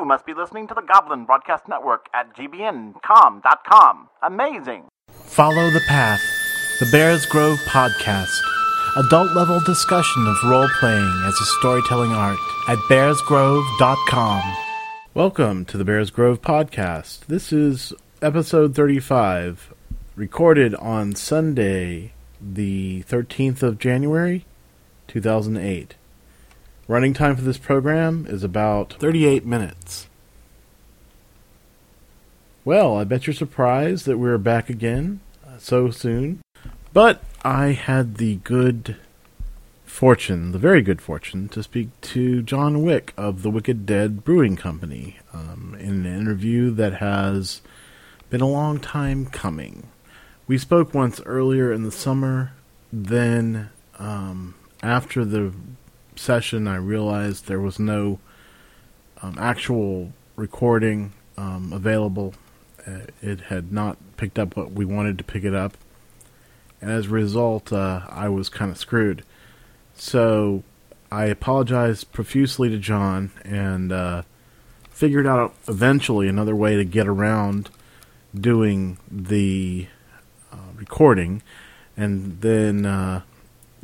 you must be listening to the Goblin Broadcast Network at gbncom.com. Amazing! Follow the Path, the Bears Grove Podcast. Adult-level discussion of role-playing as a storytelling art at bearsgrove.com. Welcome to the Bears Grove Podcast. This is episode 35, recorded on Sunday, the 13th of January, 2008. Running time for this program is about 38 minutes. Well, I bet you're surprised that we're back again so soon. But I had the good fortune, the very good fortune, to speak to John Wick of the Wicked Dead Brewing Company in an interview that has been a long time coming. We spoke once earlier in the summer, then after the session I realized there was no actual recording available. It had not picked up what we wanted to pick it up, and as a result I was kind of screwed. So I apologized profusely to John and figured out eventually another way to get around doing the recording, and then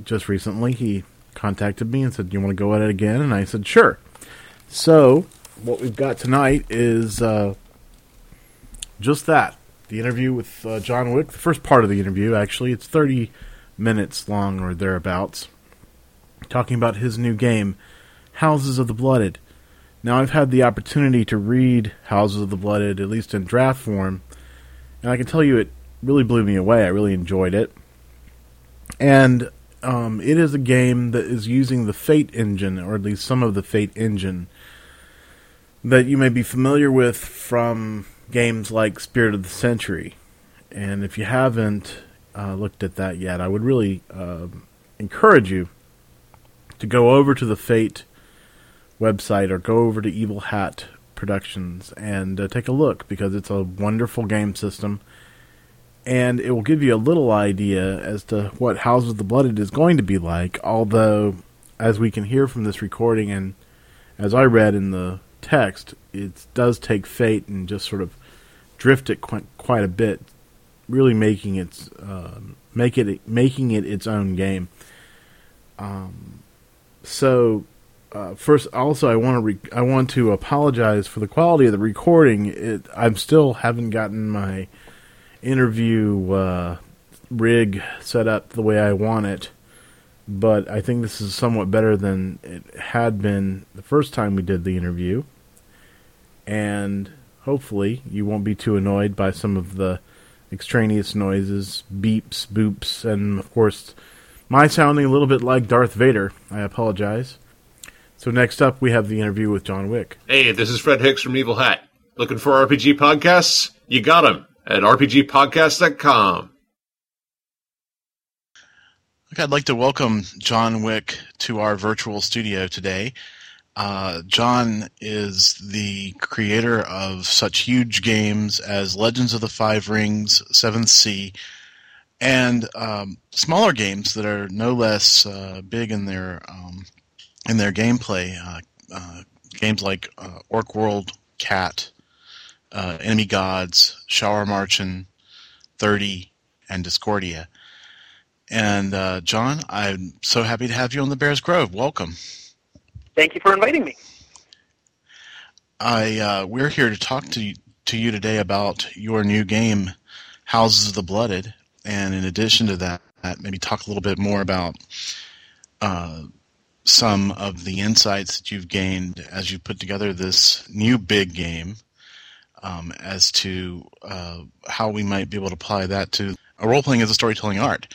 just recently he contacted me and said, you want to go at it again? And I said, sure. So what we've got tonight is just that. The interview with John Wick, the first part of the interview, actually. It's 30 minutes long or thereabouts, talking about his new game, Houses of the Blooded. Now, I've had the opportunity to read Houses of the Blooded, at least in draft form, and I can tell you it really blew me away. I really enjoyed it. And it is a game that is using the Fate engine, or at least some of the Fate engine, that you may be familiar with from games like Spirit of the Century. And if you haven't looked at that yet, I would really encourage you to go over to the Fate website or go over to Evil Hat Productions and take a look, because it's a wonderful game system. And it will give you a little idea as to what Houses of the Blooded is going to be like, although, as we can hear from this recording and as I read in the text, it does take Fate and just sort of drift it quite a bit, really making its making it its own game. First, also, I want to apologize for the quality of the recording. I still haven't gotten my interview rig set up the way I want it, but I think this is somewhat better than it had been the first time we did the interview, and hopefully you won't be too annoyed by some of the extraneous noises, beeps, boops, and of course my sounding a little bit like Darth Vader. I apologize. So next up we have the interview with John Wick. Hey, this is Fred Hicks from Evil Hat. Looking for RPG podcasts? You got them at rpgpodcast.com. Okay, I'd like to welcome John Wick to our virtual studio today. John is the creator of such huge games as Legends of the Five Rings, 7th Sea, and smaller games that are no less big in their gameplay. Games like Orc World, Cat, Enemy Gods, Shower Marchin', 30, and Discordia. And John, I'm so happy to have you on the Bears Grove. Welcome. Thank you for inviting me. We're here to talk to you today about your new game, Houses of the Blooded, and in addition to that, maybe talk a little bit more about some of the insights that you've gained as you put together this new big game. As to how we might be able to apply that to role-playing as a storytelling art.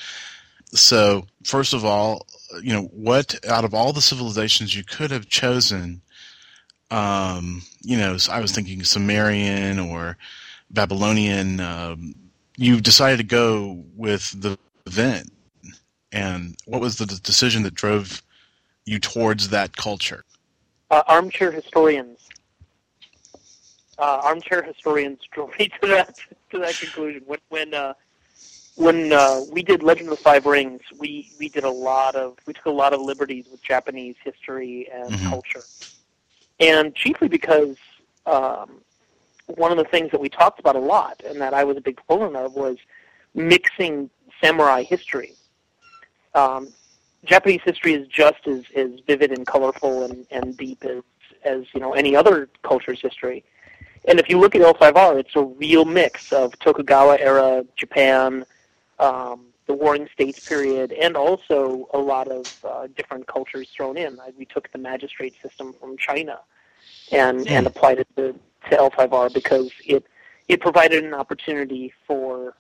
So, first of all, you know, what out of all the civilizations you could have chosen, you know, I was thinking Sumerian or Babylonian, you decided to go with the event. And what was the decision that drove you towards that culture? Armchair historians. Armchair historians drove me to that conclusion. When we did Legend of the Five Rings, we took a lot of liberties with Japanese history and culture, and chiefly because one of the things that we talked about a lot and that I was a big proponent of was mixing samurai history. Japanese history is just as vivid and colorful and deep as you know any other culture's history. And if you look at L5R, it's a real mix of Tokugawa-era Japan, the Warring States period, and also a lot of different cultures thrown in. We took the magistrate system from China and applied it to L5R because it provided an opportunity for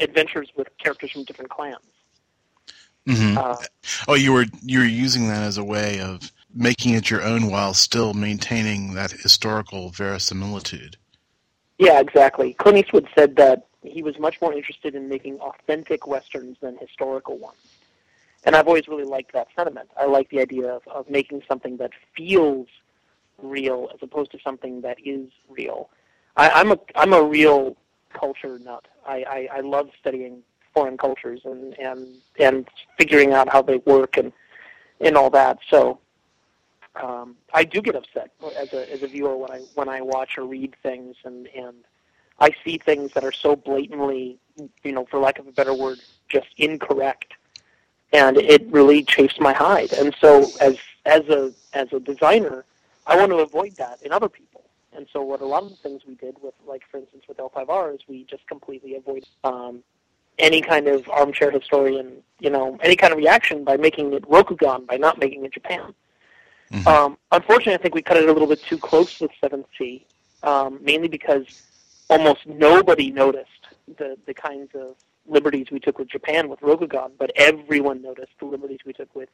adventures with characters from different clans. Mm-hmm. You were using that as a way of making it your own while still maintaining that historical verisimilitude. Yeah, exactly. Clint Eastwood said that he was much more interested in making authentic Westerns than historical ones. And I've always really liked that sentiment. I like the idea of making something that feels real as opposed to something that is real. I'm a real culture nut. I love studying foreign cultures and figuring out how they work and all that. So I do get upset as a viewer when I watch or read things and I see things that are so blatantly, you know, for lack of a better word, just incorrect, and it really chafes my hide. And so as a designer, I want to avoid that in other people. And so what a lot of the things we did with, like, for instance, with L5R is we just completely avoided any kind of armchair historian, you know, any kind of reaction by making it Rokugan, by not making it Japan. Mm-hmm. Unfortunately, I think we cut it a little bit too close with 7th Sea, mainly because almost nobody noticed the kinds of liberties we took with Japan with Rokugan, but everyone noticed the liberties we took with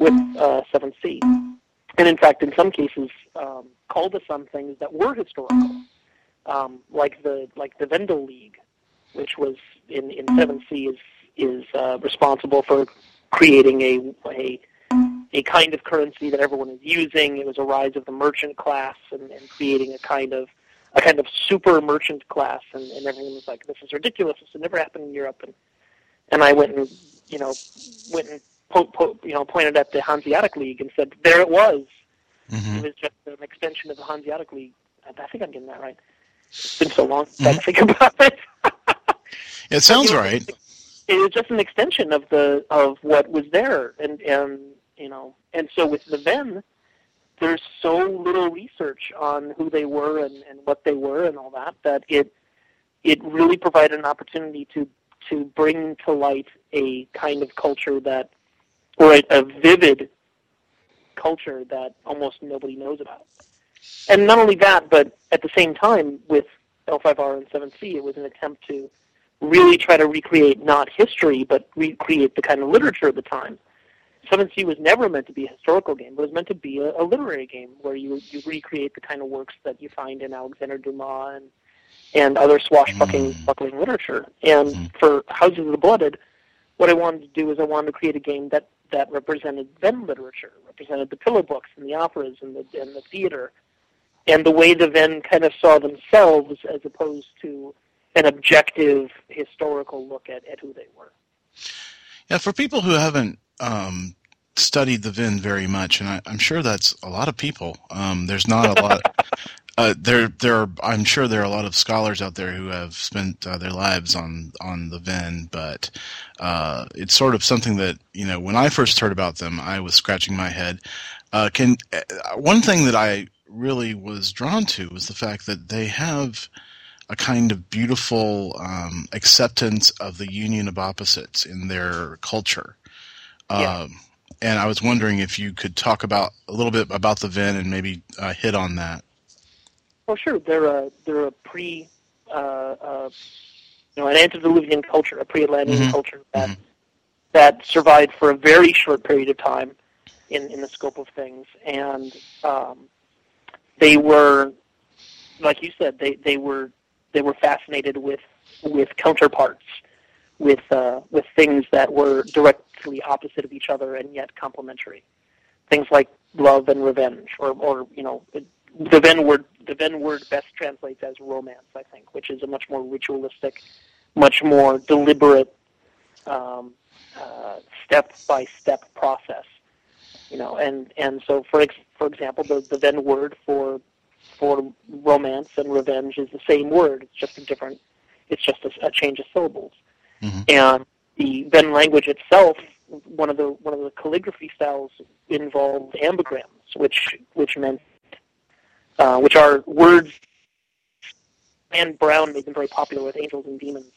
7th Sea. And in fact, in some cases, called us on things that were historical, like the Vendel League, which was in 7th Sea is responsible for creating a kind of currency that everyone is using. It was a rise of the merchant class and creating a kind of super merchant class, and everyone was like, "This is ridiculous. This has never happened in Europe." And I went and pointed at the Hanseatic League and said, "There it was. Mm-hmm. It was just an extension of the Hanseatic League." I think I'm getting that right. It's been so long since I think about it. It sounds right. It was just an extension of what was there, and you know, and so with the Ven, there's so little research on who they were and what they were and all that it really provided an opportunity to bring to light a kind of culture that, or a vivid culture that almost nobody knows about. And not only that, but at the same time with L5R and 7th Sea, it was an attempt to really try to recreate not history, but recreate the kind of literature of the time. 7th Sea was never meant to be a historical game. It was meant to be a literary game where you recreate the kind of works that you find in Alexander Dumas and other swashbuckling literature. And for Houses of the Blooded, what I wanted to do was I wanted to create a game that represented Ven literature, represented the pillow books and the operas and the theater, and the way the Ven kind of saw themselves as opposed to an objective historical look at who they were. Yeah, for people who haven't studied the Ven very much, and I'm sure that's a lot of people. There's not a lot. I'm sure there are a lot of scholars out there who have spent their lives on the Ven, but it's sort of something that, you know, when I first heard about them, I was scratching my head. One thing that I really was drawn to was the fact that they have a kind of beautiful acceptance of the union of opposites in their culture. Yeah. And I was wondering if you could talk about a little bit about the Ven and maybe hit on that. Well, sure. They're a an antediluvian culture, a pre-Atlantean culture that survived for a very short period of time in the scope of things, and they were, like you said, they were fascinated with counterparts, with things that were directly opposite of each other and yet complementary. Things like love and revenge, or you know, the Ven word best translates as romance, I think, which is a much more ritualistic, much more deliberate step by step process. You know, and so for ex- for example, the Ven word for romance and revenge is the same word. It's just a different. It's just a change of syllables. Mm-hmm. And the Ven language itself, one of the calligraphy styles involved ambigrams, which meant which are words. Dan Brown made them very popular with angels and demons,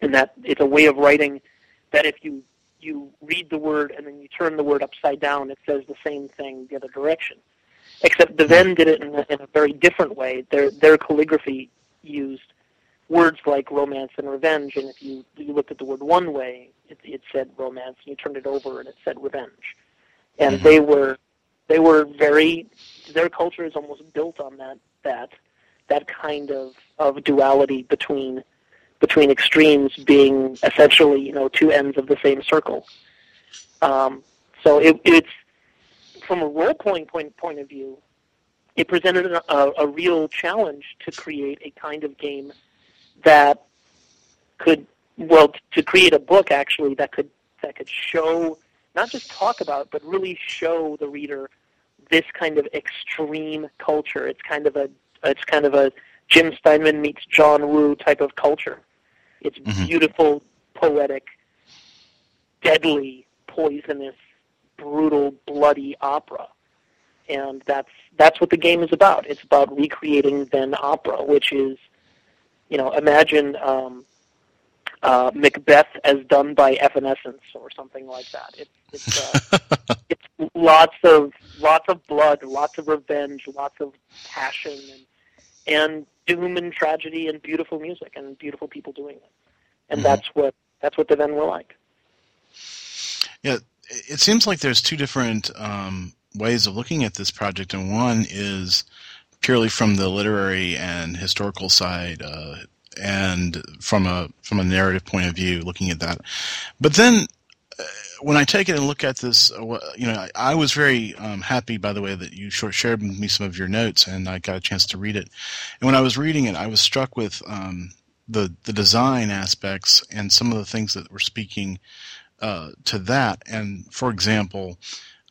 in that it's a way of writing that if you read the word and then you turn the word upside down, it says the same thing the other direction. Except the Ven did it in a very different way. Their calligraphy used words like romance and revenge, and if you looked at the word one way, it said romance, and you turned it over and it said revenge. And mm-hmm. they were very, their culture is almost built on that kind of duality between extremes being essentially, two ends of the same circle. So it's from a role-playing point of view, it presented a real challenge to create a kind of game that could, to create a book actually that could show, not just talk about, but really show the reader this kind of extreme culture. It's kind of a Jim Steinman meets John Woo type of culture. It's mm-hmm. beautiful, poetic, deadly, poisonous, brutal, bloody opera, and that's what the game is about. It's about recreating Ven opera, which is, imagine Macbeth as done by Evanescence or something like that. It's lots of blood, lots of revenge, lots of passion, and doom and tragedy, and beautiful music and beautiful people doing it. And mm-hmm. that's what the Ven were like. Yeah, it seems like there's two different ways of looking at this project, and one is purely from the literary and historical side, and from a narrative point of view, looking at that. But then, when I take it and look at this, I was very happy, by the way, that you shared with me some of your notes, and I got a chance to read it. And when I was reading it, I was struck with the design aspects and some of the things that were speaking to that. And for example,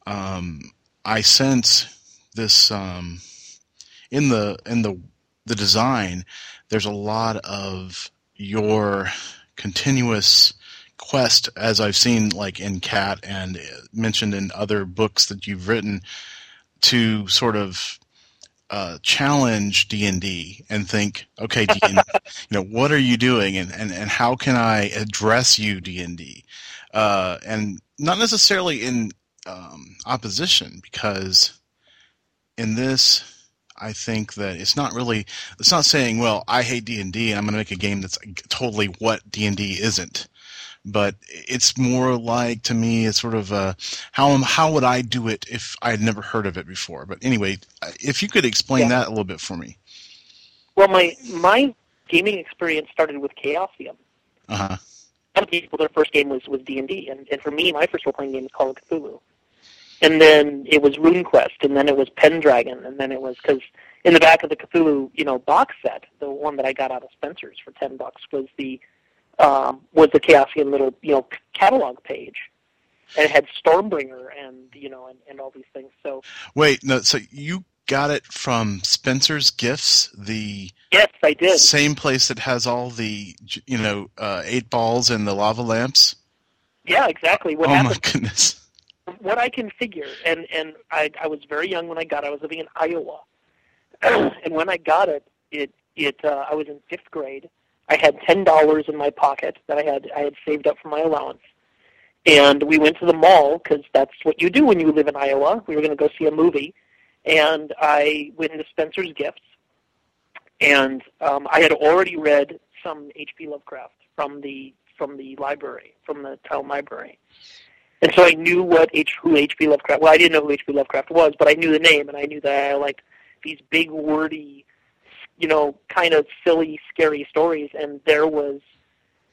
I sense this in the design. There's a lot of your continuous quest, as I've seen, like in Cat and mentioned in other books that you've written, to sort of challenge D&D and think, okay, D&D, what are you doing, and how can I address you, D&D, and not necessarily in opposition, because in this, I think that it's not saying, well, I hate D&D and I'm going to make a game that's totally what D&D isn't. But it's more like, to me, it's sort of how would I do it if I had never heard of it before? But anyway, if you could explain that a little bit for me. Well, my gaming experience started with Chaosium. Uh-huh. Some people, their first game was D&D. And for me, my first role-playing game was Call of Cthulhu. And then it was RuneQuest, and then it was Pendragon, and then it was, because in the back of the Cthulhu, box set, the one that I got out of Spencer's for $10, was the Chaosium little, catalog page, and it had Stormbringer and all these things. So wait, no, so you got it from Spencer's Gifts, yes, I did, same place that has all the 8 balls and the lava lamps. Yeah, exactly. What happened? My goodness. What I can figure, and I was very young when I got it. I was living in Iowa, and when I got it, I was in 5th grade. I had $10 in my pocket that I had saved up for my allowance, and we went to the mall because that's what you do when you live in Iowa. We were going to go see a movie, and I went into Spencer's Gifts, and I had already read some H.P. Lovecraft from the library, from the town library. And so I knew who H.P. Lovecraft... Well, I didn't know who H.P. Lovecraft was, but I knew the name, and I knew that I liked these big, wordy, kind of silly, scary stories, and there was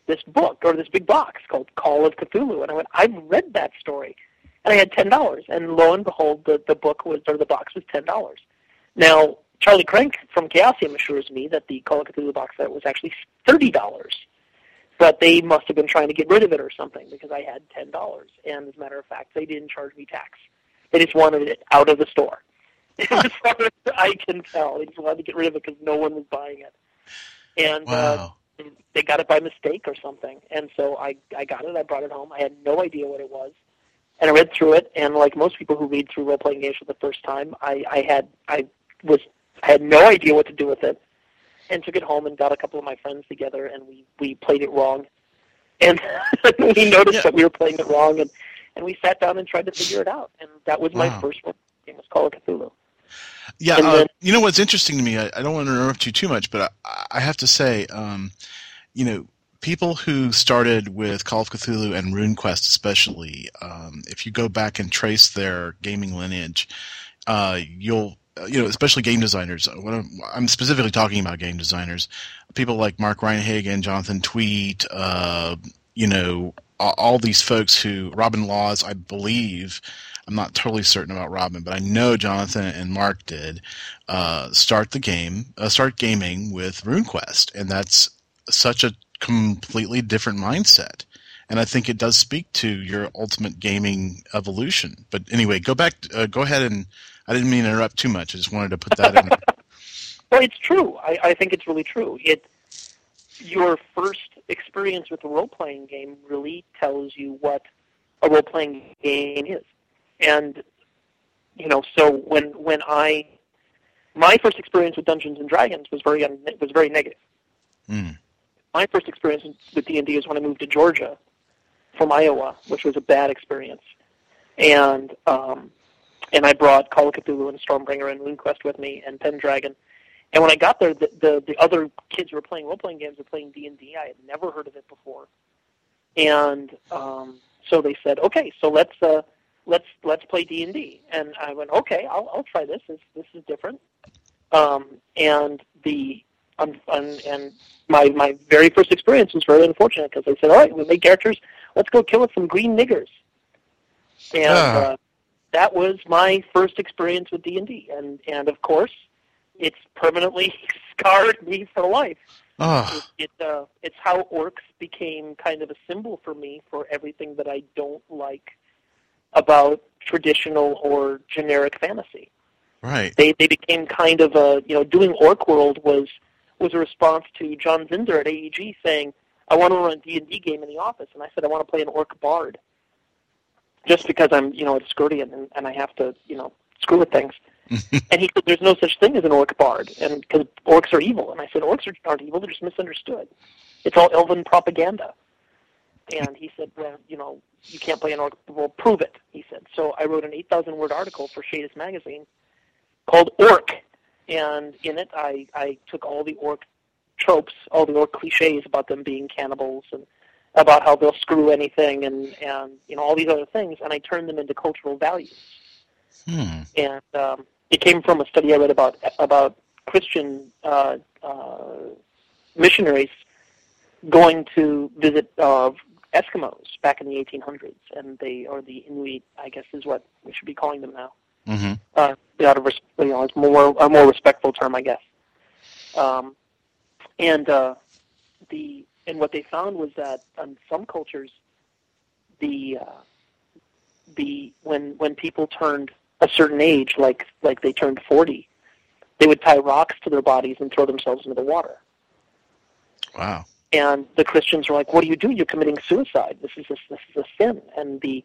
this book, or this big box, called Call of Cthulhu, and I went, I've read that story, and I had $10, and lo and behold, the book was, or the box was $10. Now, Charlie Crank from Chaosium assures me that the Call of Cthulhu box set was actually $30. But they must have been trying to get rid of it or something, because I had $10. And as a matter of fact, they didn't charge me tax. They just wanted it out of the store. As far as I can tell, they just wanted to get rid of it because no one was buying it. And wow. They got it by mistake or something. And so I got it. I brought it home. I had no idea what it was. And I read through it. And like most people who read through role-playing games for the first time, I had no idea what to do with it. And took it home and got a couple of my friends together, and we played it wrong. And we noticed that we were playing it wrong, and we sat down and tried to figure it out. And that was my first one. It was Call of Cthulhu. Yeah, then, you know what's interesting to me, I don't want to interrupt you too much, but I have to say, you know, people who started with Call of Cthulhu and RuneQuest especially, if you go back and trace their gaming lineage, you'll... you know, especially game designers. I'm specifically talking about game designers, people like Mark Reinhagen, Jonathan Tweet, you know, all these folks who, Robin Laws, I believe, I'm not totally certain about Robin, but I know Jonathan and Mark did start gaming with RuneQuest, and that's such a completely different mindset. And I think it does speak to your ultimate gaming evolution. But anyway, go ahead and. I didn't mean to interrupt too much. I just wanted to put that in there. Well, it's true. I think it's really true. Your first experience with a role-playing game really tells you what a role-playing game is. And, you know, so my first experience with Dungeons & Dragons was very negative. Mm. My first experience with D&D is when I moved to Georgia from Iowa, which was a bad experience. And I brought Call of Cthulhu and Stormbringer and RuneQuest with me and Pendragon. And when I got there, the other kids who were playing role-playing games were playing D&D. I had never heard of it before. And so they said, okay, so let's play D&D. And I went, okay, I'll try this. This is different. And my very first experience was very unfortunate because they said, all right, we make characters. Let's go kill some green niggers. And... that was my first experience with D&D, and of course, it's permanently scarred me for life. Oh. It's how orcs became kind of a symbol for me for everything that I don't like about traditional or generic fantasy. Right. They became kind of doing Orc World was a response to John Zinder at AEG saying, I want to run a D&D game in the office, and I said, I want to play an orc bard. Just because I'm, you know, a Discordian and I have to, you know, screw with things. And he said, there's no such thing as an orc bard, and because orcs are evil. And I said, orcs aren't evil, they're just misunderstood. It's all elven propaganda. And he said, well, you know, you can't play an orc, well, prove it, he said. So I wrote an 8,000-word article for Shadus magazine called Orc. And in it, I took all the orc tropes, all the orc cliches about them being cannibals and about how they'll screw anything and you know all these other things, and I turned them into cultural values. Hmm. And it came from a study I read about Christian missionaries going to visit Eskimos back in the 1800s, and they, or the Inuit, I guess is what we should be calling them now. Mm-hmm. Out of it's a more respectful term, I guess. And what they found was that in some cultures, when people turned a certain age, like they turned 40, they would tie rocks to their bodies and throw themselves into the water. Wow! And the Christians were like, "What do you do? You're committing suicide. This is a sin." And the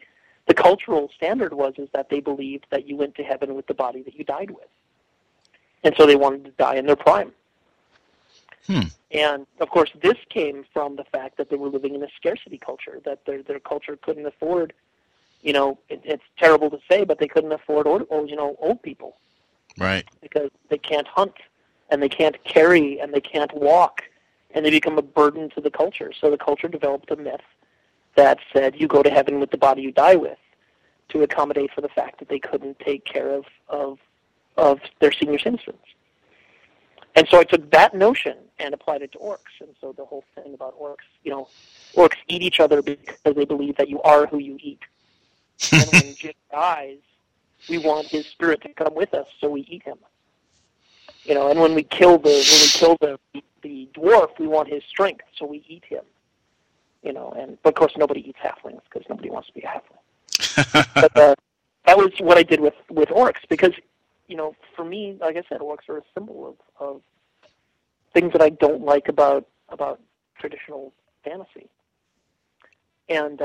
cultural standard was that they believed that you went to heaven with the body that you died with, and so they wanted to die in their prime. Hmm. And, of course, this came from the fact that they were living in a scarcity culture, that their culture couldn't afford, you know, it's terrible to say, but they couldn't afford, old people. Right. Because they can't hunt, and they can't carry, and they can't walk, and they become a burden to the culture. So the culture developed a myth that said you go to heaven with the body you die with to accommodate for the fact that they couldn't take care of their senior citizens. And so I took that notion and applied it to orcs. And so the whole thing about orcs, you know, orcs eat each other because they believe that you are who you eat. And when Jim dies, we want his spirit to come with us, so we eat him. You know, and when we kill the dwarf, we want his strength, so we eat him. You know, and but of course nobody eats halflings because nobody wants to be a halfling. But that was what I did with orcs, because, you know, for me, like I said, orcs are a symbol of things that I don't like about traditional fantasy. And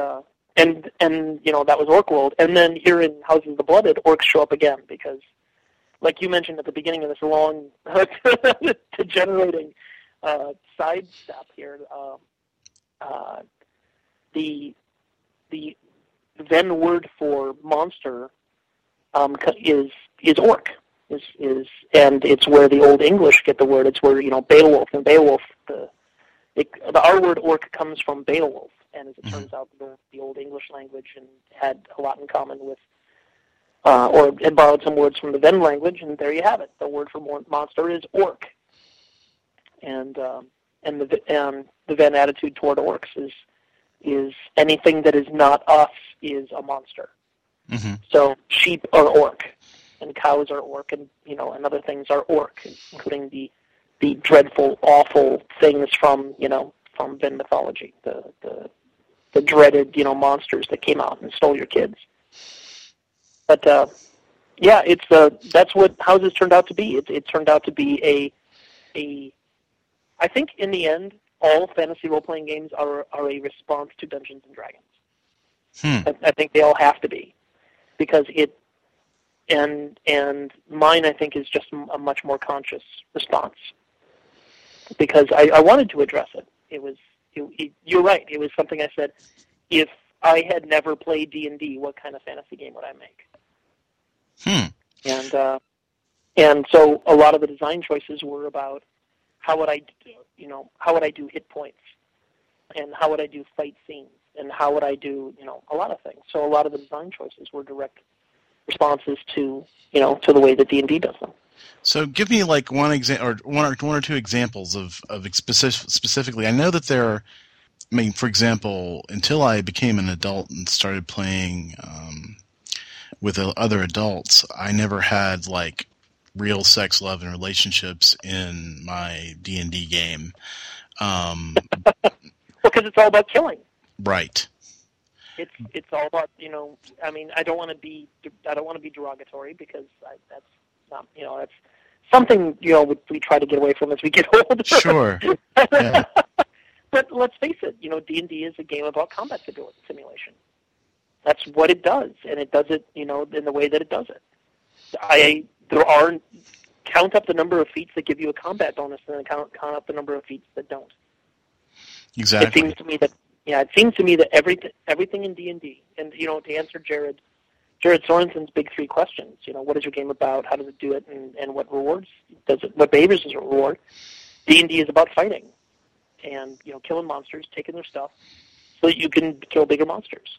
you know, that was Orc World. And then here in Houses of the Blooded, orcs show up again because, like you mentioned at the beginning of this long degenerating sidestep here, the then word for monster is orc. And it's where the Old English get the word. It's where, you know, Beowulf and Beowulf, the R word orc comes from Beowulf, and as it turns out, the Old English language and had a lot in common with, or had borrowed some words from the Ven language, and there you have it. The word for monster is orc, and the Ven attitude toward orcs is anything that is not us is a monster. Mm-hmm. So sheep are orc, and cows are orc, and you know, and other things are orc, including the dreadful, awful things from Ven mythology, the dreaded, you know, monsters that came out and stole your kids. But yeah, that's what Houses turned out to be. It turned out to be a I think in the end, all fantasy role playing games are a response to Dungeons and Dragons. I think they all have to be, because and mine, I think, is just a much more conscious response, because I wanted to address it. You're right. It was something I said, if I had never played D&D, what kind of fantasy game would I make? And so a lot of the design choices were about how would I do hit points, and how would I do fight scenes, and how would I do, you know, a lot of things. So a lot of the design choices were direct responses to, you know, to the way that D&D does them. So give me like one example, or one or two examples of specifically. I know that there are, I mean, for example, until I became an adult and started playing with other adults, I never had like real sex, love, and relationships in my D&D game. Well, because it's all about killing. Right. It's all about, you know, I mean, I don't want to be derogatory, because that's not, you know, that's something, you know, we try to get away from as we get older. Sure. Yeah. But let's face it, you know, D&D is a game about combat simulation. That's what it does, and it does it, you know, in the way that it does it. Count up the number of feats that give you a combat bonus, and then count up the number of feats that don't. Exactly. It seems to me that everything in D&D, and you know, to answer Jared Sorensen's big three questions, you know, what is your game about, how does it do it, and what behaviors does it reward? D&D is about fighting. And, you know, killing monsters, taking their stuff, so that you can kill bigger monsters.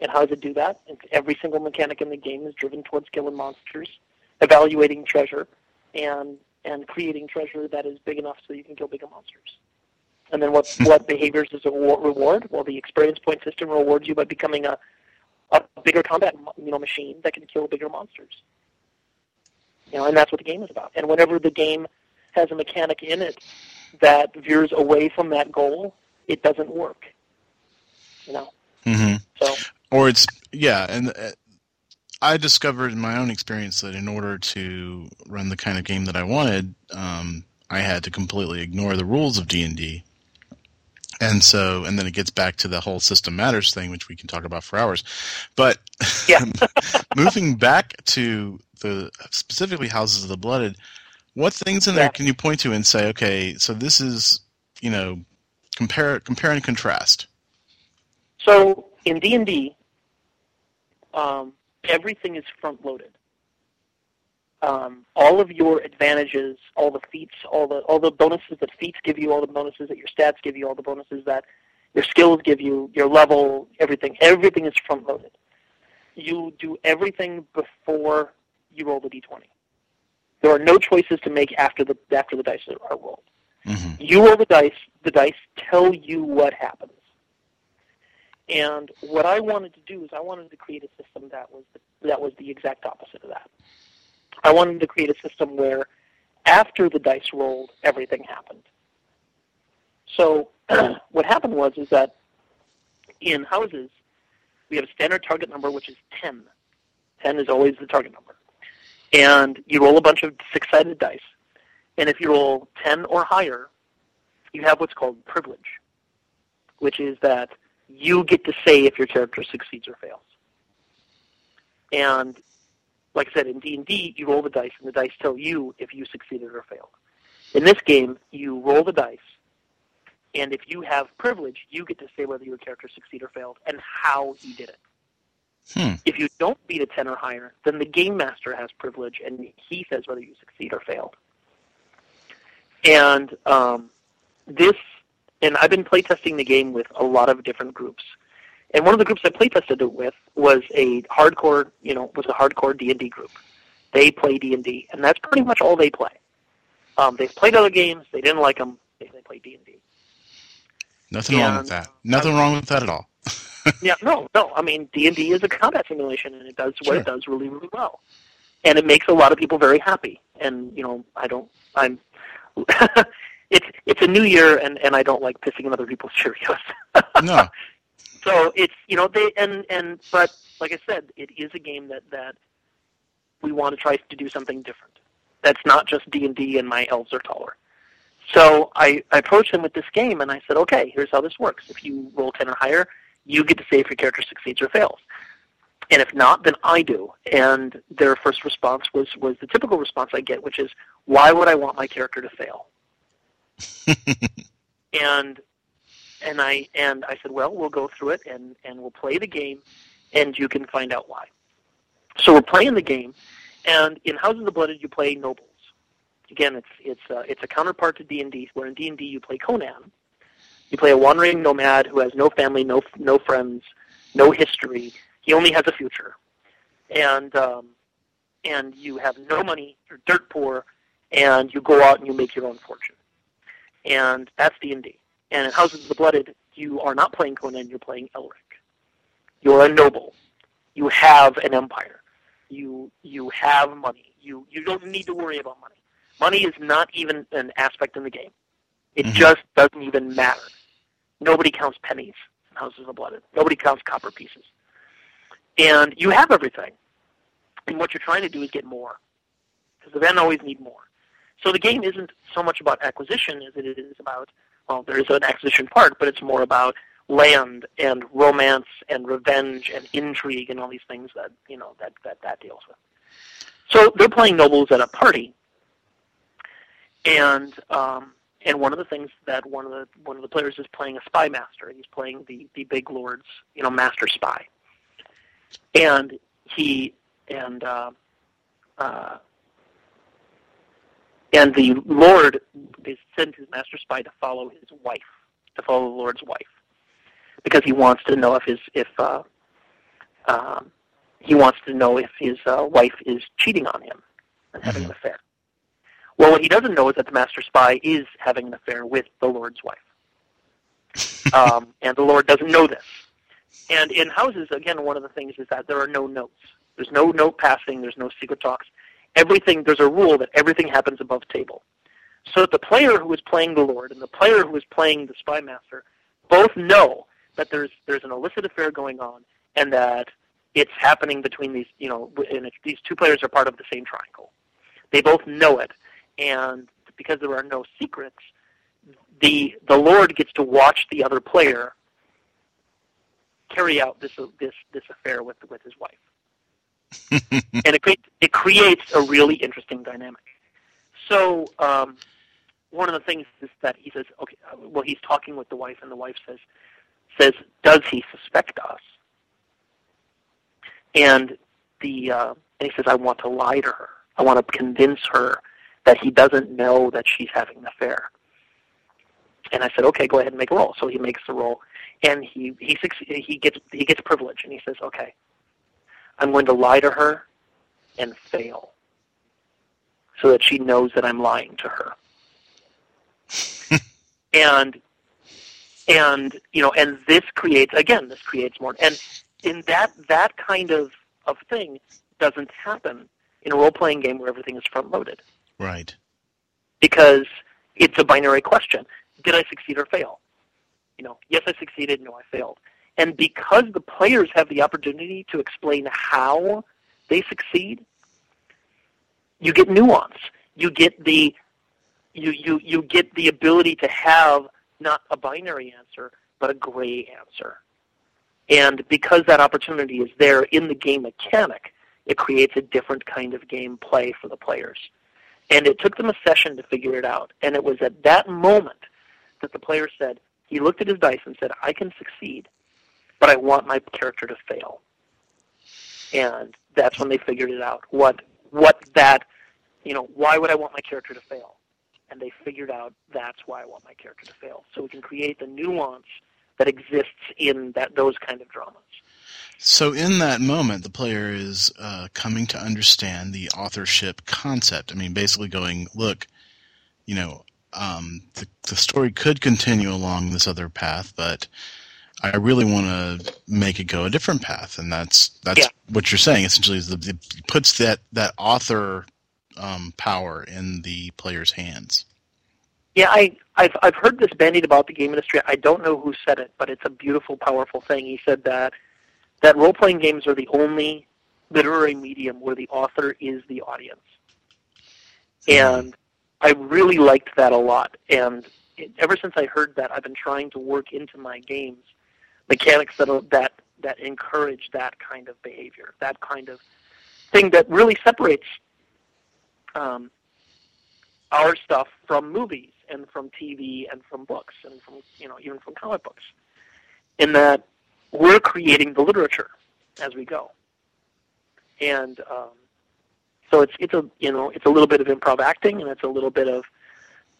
And how does it do that? And every single mechanic in the game is driven towards killing monsters, evaluating treasure, and creating treasure that is big enough so that you can kill bigger monsters. And then what behaviors does it reward? Well, the experience point system rewards you by becoming a bigger combat, you know, machine that can kill bigger monsters. You know, and that's what the game is about. And whenever the game has a mechanic in it that veers away from that goal, it doesn't work. You know? Mm-hmm. So, or it's, yeah, and I discovered in my own experience that in order to run the kind of game that I wanted, I had to completely ignore the rules of D&D. And so, and then it gets back to the whole system matters thing, which we can talk about for hours. But yeah. Moving back to the specifically Houses of the Blooded, what things in there can you point to and say, okay, so this is, you know, compare and contrast? So in D&D, everything is front-loaded. All of your advantages, all the feats, all the bonuses that feats give you, all the bonuses that your stats give you, all the bonuses that your skills give you, your level, everything is front-loaded. You do everything before you roll the d20. There are no choices to make after the dice are rolled. Mm-hmm. You roll the dice. The dice tell you what happens. And what I wanted to do is I wanted to create a system that was the exact opposite of that. I wanted to create a system where after the dice rolled, everything happened. So what happened is that in Houses, we have a standard target number, which is 10. 10 is always the target number. And you roll a bunch of six-sided dice. And if you roll 10 or higher, you have what's called privilege, which is that you get to say if your character succeeds or fails. And like I said, in D&D, you roll the dice, and the dice tell you if you succeeded or failed. In this game, you roll the dice, and if you have privilege, you get to say whether your character succeeded or failed and how he did it. If you don't beat a 10 or higher, then the game master has privilege, and he says whether you succeed or failed. And I've been playtesting the game with a lot of different groups. And one of the groups I playtested it with was a hardcore D&D group. They play D&D, and that's pretty much all they play. They've played other games. They didn't like them. They play D&D. Nothing wrong with that at all. Yeah, no. I mean, D&D is a combat simulation, and it does what it does really, really well. And it makes a lot of people very happy. And, you know, I'm... It's a new year, and I don't like pissing in other people's Cheerios. No. So it's, you know, but like I said, it is a game that we want to try to do something different. That's not just D&D and my elves are taller. So I approached them with this game, and I said, okay, here's how this works. If you roll 10 or higher, you get to say if your character succeeds or fails. And if not, then I do. And their first response was the typical response I get, which is, why would I want my character to fail? And I said, well, we'll go through it, and we'll play the game, and you can find out why. So we're playing the game, and in Houses of the Blooded, you play nobles. Again, it's a counterpart to D&D, where in D&D you play Conan. You play a wandering nomad who has no family, no friends, no history. He only has a future, and you have no money. You're dirt poor, and you go out and you make your own fortune. And that's D&D. And in Houses of the Blooded, you are not playing Conan, you're playing Elric. You're a noble. You have an empire. You have money. You don't need to worry about money. Money is not even an aspect in the game. It just doesn't even matter. Nobody counts pennies in Houses of the Blooded. Nobody counts copper pieces. And you have everything. And what you're trying to do is get more. Because the men always need more. So the game isn't so much about acquisition as it is about, well, there is an acquisition part, but it's more about land and romance and revenge and intrigue and all these things that deals with. So they're playing nobles at a party, and one of the things that one of the players is playing a spy master, and he's playing the big lord's, you know, master spy, and And the Lord sends his master spy to follow his wife, to follow the Lord's wife, because he wants to know if his wife is cheating on him and having an affair. Well, what he doesn't know is that the master spy is having an affair with the Lord's wife, and the Lord doesn't know this. And in Houses, again, one of the things is that there are no notes. There's no note passing. There's no secret talks. Everything, there's a rule that everything happens above table. So that the player who is playing the Lord and the player who is playing the spy master both know that there's an illicit affair going on and that it's happening between these, you know, and these two players are part of the same triangle. They both know it, and because there are no secrets, the Lord gets to watch the other player carry out this affair with his wife. And it creates a really interesting dynamic. So one of the things is that he says, okay, well, he's talking with the wife, and the wife says, does he suspect us? And and he says, I want to lie to her. I want to convince her that he doesn't know that she's having an affair. And I said, okay, go ahead and make a roll. So he makes the roll, and he gets privilege, and he says, okay, I'm going to lie to her and fail so that she knows that I'm lying to her. and this creates more. And in that kind of thing doesn't happen in a role-playing game where everything is front-loaded. Right. Because it's a binary question. Did I succeed or fail? You know, yes, I succeeded. No, I failed. And because the players have the opportunity to explain how they succeed, you get nuance. You get the you get the ability to have not a binary answer, but a gray answer. And because that opportunity is there in the game mechanic, it creates a different kind of gameplay for the players. And it took them a session to figure it out. And it was at that moment that the player said, he looked at his dice and said, I can succeed, but I want my character to fail. And that's when they figured it out. Why would I want my character to fail? And they figured out that's why I want my character to fail. So we can create the nuance that exists in that those kind of dramas. So in that moment, the player is coming to understand the authorship concept. I mean, basically going, look, the story could continue along this other path, but I really want to make it go a different path. And that's what you're saying, essentially, is it puts that author power in the player's hands. Yeah, I've heard this bandied about the game industry. I don't know who said it, but it's a beautiful, powerful thing. He said that role-playing games are the only literary medium where the author is the audience. And I really liked that a lot. And ever since I heard that, I've been trying to work into my games mechanics that encourage that kind of behavior, that kind of thing that really separates our stuff from movies and from TV and from books and from, even from comic books, in that we're creating the literature as we go. And so it's a little bit of improv acting, and it's a little bit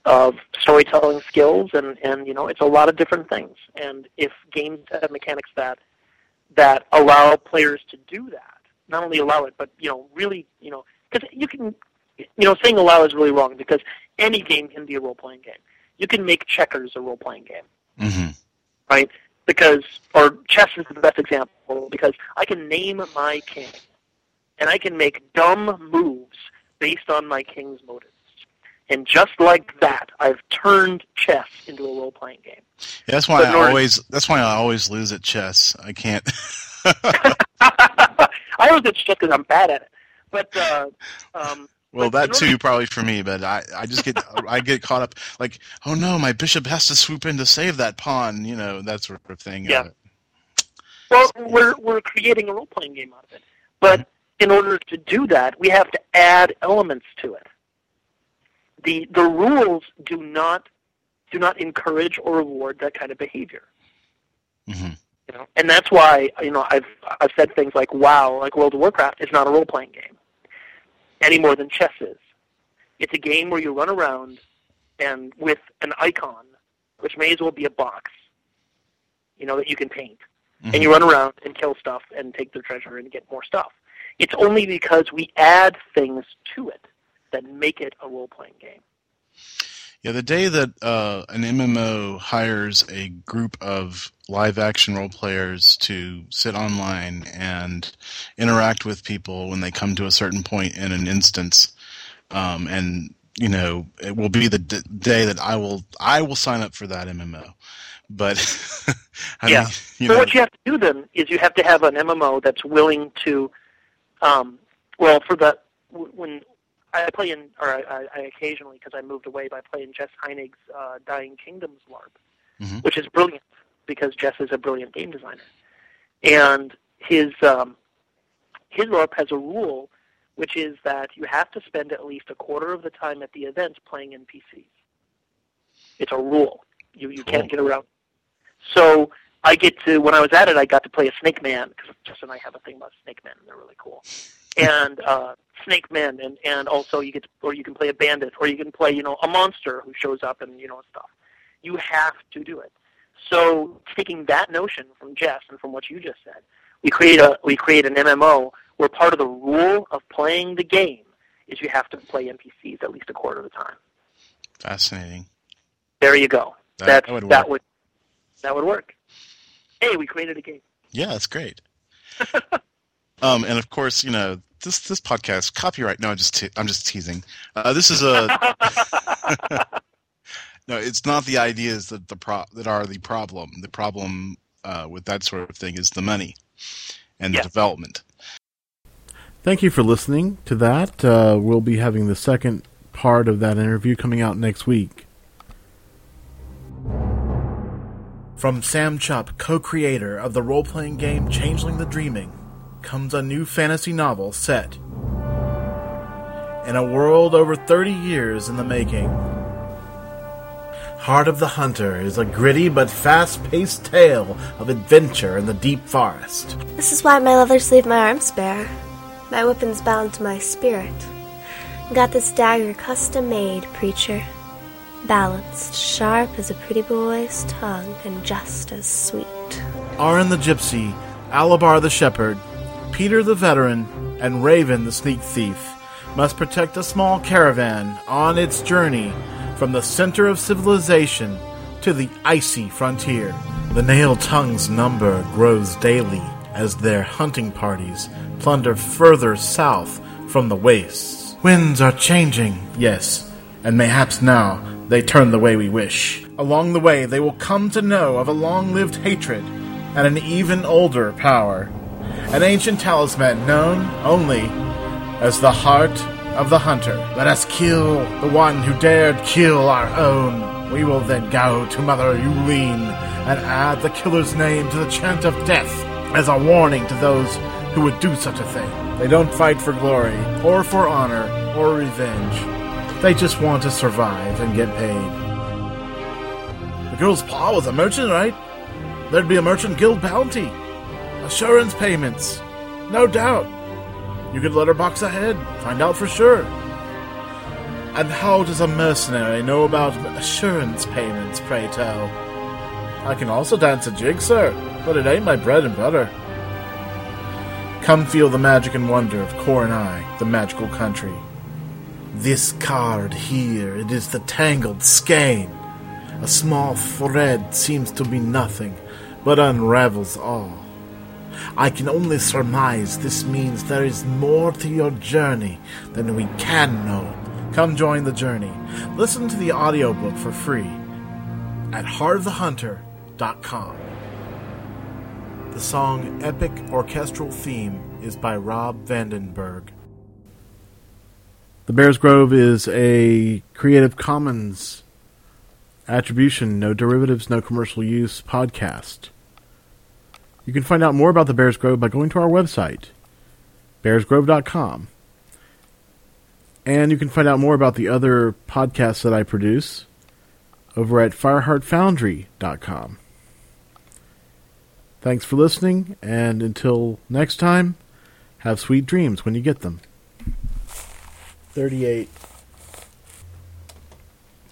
of storytelling skills, and it's a lot of different things. And if games have mechanics that allow players to do that, not only allow it, but because you can. Saying allow is really wrong, because any game can be a role-playing game. You can make checkers a role-playing game, right? Or chess is the best example, because I can name my king, and I can make dumb moves based on my king's motives. And just like that, I've turned chess into a role-playing game. Yeah, that's why I always lose at chess. I can't. I always get chess because I'm bad at it, but. Well, that too, probably for me, but I just get I get caught up like, oh no, my bishop has to swoop in to save that pawn, that sort of thing. Yeah. We're creating a role-playing game out of it, but in order to do that, we have to add elements to it. The rules do not encourage or reward that kind of behavior. Mm-hmm. And that's why I've said things like, wow, like World of Warcraft is not a role-playing game any more than chess is. It's a game where you run around and with an icon, which may as well be a box, that you can paint. Mm-hmm. And you run around and kill stuff and take their treasure and get more stuff. It's only because we add things to it that make it a role-playing game. Yeah, the day that an MMO hires a group of live-action role players to sit online and interact with people when they come to a certain point in an instance, it will be the day that I will sign up for that MMO. But so what you have to do then is you have to have an MMO that's willing to, I occasionally, because I moved away, but I play in Jess Heinig's Dying Kingdoms LARP, which is brilliant, because Jess is a brilliant game designer. And his LARP has a rule, which is that you have to spend at least a quarter of the time at the events playing NPCs. It's a rule. You can't get around. So when I was at it, I got to play a Snake Man, because Jess and I have a thing about Snake Men, and they're really cool. And Snake Men, and also you can play a bandit, or you can play a monster who shows up and stuff. You have to do it. So taking that notion from Jess and from what you just said, we create an MMO where part of the rule of playing the game is you have to play NPCs at least a quarter of the time. Fascinating. There you go. That would work. Hey, we created a game. Yeah, that's great. And of course, this podcast copyright. No, I'm just teasing. This is a no. It's not the ideas that are the problem. The problem with that sort of thing is the money and the development. Thank you for listening to that. We'll be having the second part of that interview coming out next week. From Sam Chup, co-creator of the role-playing game Changeling the Dreaming, comes a new fantasy novel set in a world over 30 years in the making. Heart of the Hunter is a gritty but fast-paced tale of adventure in the deep forest. This is why my lovers leave my arms bare. My weapon's bound to my spirit. Got this dagger custom-made, preacher. Balanced, sharp as a pretty boy's tongue, and just as sweet. Arn the Gypsy, Alabar the Shepherd, Peter the Veteran, and Raven the Sneak Thief must protect a small caravan on its journey from the center of civilization to the icy frontier. The Nail-Tongue's number grows daily as their hunting parties plunder further south from the wastes. Winds are changing, yes, and mayhaps now they turn the way we wish. Along the way, they will come to know of a long-lived hatred and an even older power, an ancient talisman known only as the Heart of the Hunter. Let us kill the one who dared kill our own. We will then go to Mother Yulin and add the killer's name to the chant of death as a warning to those who would do such a thing. They don't fight for glory, or for honor, or revenge. They just want to survive and get paid. The girl's pa was a merchant, right? There'd be a merchant guild bounty, assurance payments, no doubt. You could letterbox ahead, find out for sure. And how does a mercenary know about assurance payments, pray tell? I can also dance a jig, sir, but it ain't my bread and butter. Come feel the magic and wonder of Koronai, the magical country. This card here, it is the tangled skein. A small thread seems to be nothing, but unravels all. I can only surmise this means there is more to your journey than we can know. Come join the journey. Listen to the audiobook for free at heartofthehunter.com. The song Epic Orchestral Theme is by Rob Vandenberg. The Bears Grove is a Creative Commons Attribution, No Derivatives, No Commercial Use podcast. You can find out more about the Bears Grove by going to our website, bearsgrove.com. And you can find out more about the other podcasts that I produce over at fireheartfoundry.com. Thanks for listening, and until next time, have sweet dreams when you get them. 38